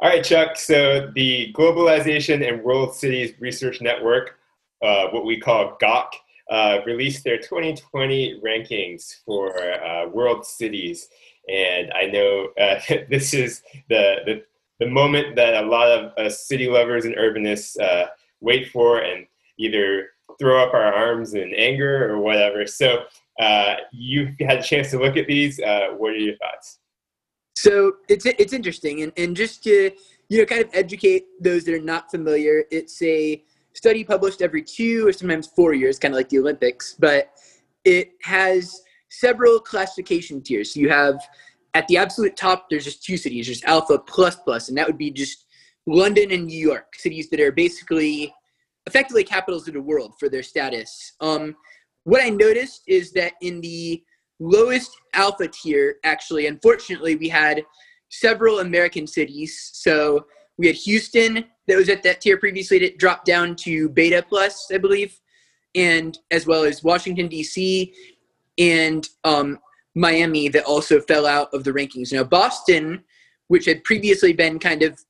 All right, Chuck, so the Globalization and World Cities Research Network, what we call GOC, released their 2020 rankings for world cities. And I know this is the moment that a lot of city lovers and urbanists wait for and either throw up our arms in anger or whatever. So you've had a chance to look at these. What are your thoughts? So it's interesting, and just to kind of educate those that are not familiar, it's a study published every 2 or sometimes 4 years, kind of like the Olympics, but it has several classification tiers. So you have at the absolute top, there's just 2 cities, there's alpha plus, and that would be just London and New York, cities that are basically effectively capitals of the world for their status. What I noticed is that in the lowest alpha tier, actually, unfortunately, we had several American cities. So we had Houston that was at that tier previously, that dropped down to beta plus, I believe, and as well as Washington, D.C. and Miami that also fell out of the rankings. Now, Boston, which had previously been kind of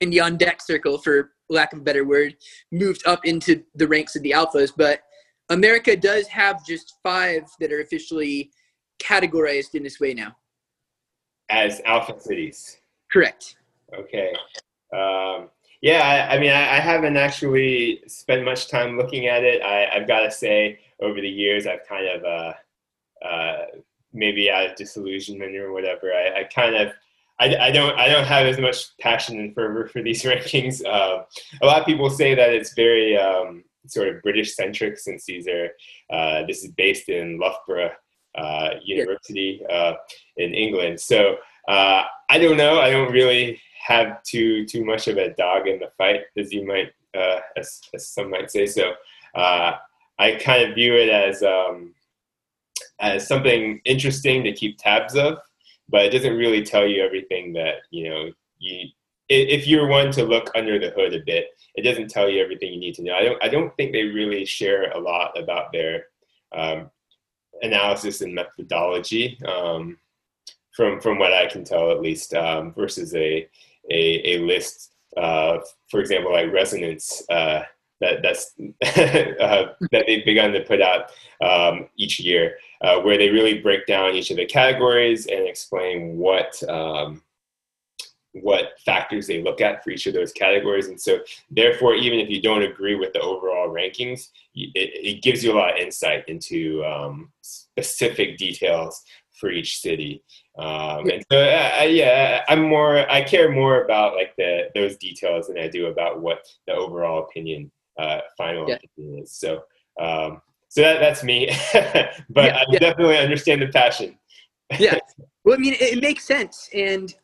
in the on-deck circle, for lack of a better word, moved up into the ranks of the alphas, but America does have just 5 that are officially categorized in this way now. As alpha cities? Correct. Okay. Yeah, I mean, I haven't actually spent much time looking at it. I've got to say, over the years, I've kind of, maybe out of disillusionment or whatever, I don't have as much passion and fervor for these rankings. A lot of people say that it's very sort of British-centric, since these are, this is based in Loughborough University in England. So I don't know. I don't really have too much of a dog in the fight, as you might, as some might say. So I kind of view it as something interesting to keep tabs of, but it doesn't really tell you everything that, if you're one to look under the hood a bit, it doesn't tell you everything you need to know. I don't think they really share a lot about their analysis and methodology, from what I can tell at least, versus a list, for example, like Resonance, that's that they've begun to put out each year, where they really break down each of the categories and explain what factors they look at for each of those categories. And so therefore, even if you don't agree with the overall rankings, it gives you a lot of insight into specific details for each city. And so I care more about like those details than I do about what the overall opinion, final opinion is. So, that's me, but I definitely understand the passion. Yeah. Well, I mean, it makes sense. And,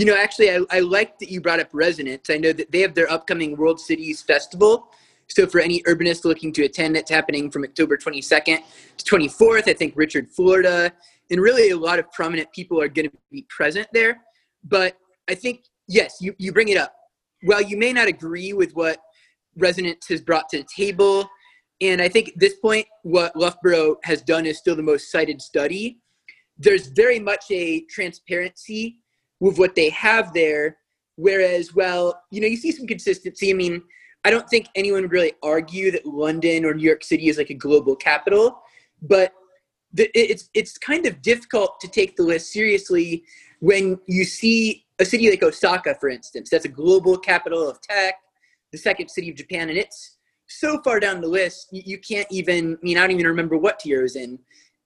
actually, I like that you brought up Resonance. I know that they have their upcoming World Cities Festival. So for any urbanist looking to attend, it's happening from October 22nd to 24th. I think Richard Florida and really a lot of prominent people are going to be present there. But I think, yes, you bring it up. While you may not agree with what Resonance has brought to the table, and I think at this point, what Loughborough has done is still the most cited study, there's very much a transparency with what they have there, whereas, you see some consistency. I mean, I don't think anyone would really argue that London or New York City is like a global capital, but it's kind of difficult to take the list seriously when you see a city like Osaka, for instance, that's a global capital of tech, the second city of Japan, and it's so far down the list, you can't even, I don't even remember what tier it was in.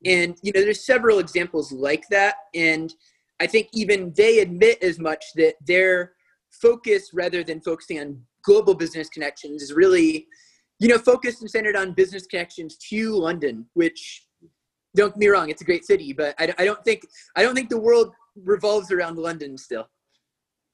And, there's several examples like that. And I think even they admit as much that their focus, rather than focusing on global business connections, is really, focused and centered on business connections to London, which, don't get me wrong, it's a great city, but I don't think the world revolves around London still.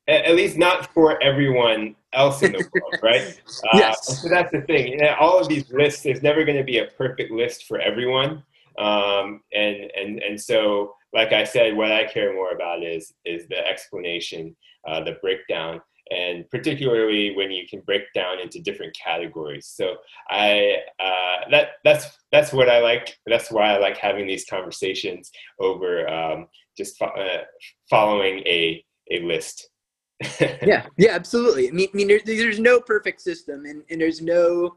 At least not for everyone else in the world, right? Yes. So that's the thing. All of these lists, there's never going to be a perfect list for everyone. And so, like I said, what I care more about is the explanation, the breakdown, and particularly when you can break down into different categories. So that's what I like. That's why I like having these conversations over just following a list. Yeah, absolutely. I mean there's no perfect system, and there's no,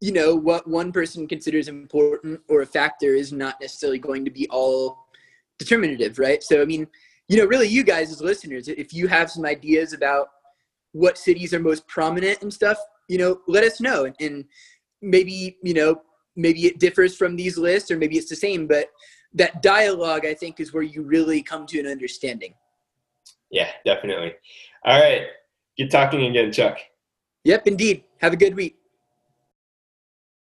you know, what one person considers important or a factor is not necessarily going to be all determinative, right? So, I mean, you know, really you guys as listeners, if you have some ideas about what cities are most prominent and stuff, you know, let us know. And maybe, you know, maybe it differs from these lists, or maybe it's the same, but that dialogue, I think, is where you really come to an understanding. Yeah, definitely. All right. Good talking again, Chuck. Yep, indeed. Have a good week.